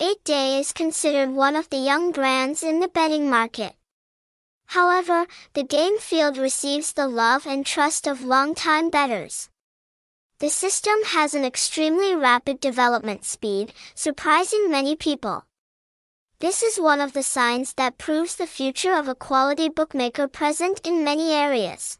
8day is considered one of the young brands in the betting market. However, the game field receives the love and trust of longtime bettors. The system has an extremely rapid development speed, surprising many people. This is one of the signs that proves the future of a quality bookmaker present in many areas.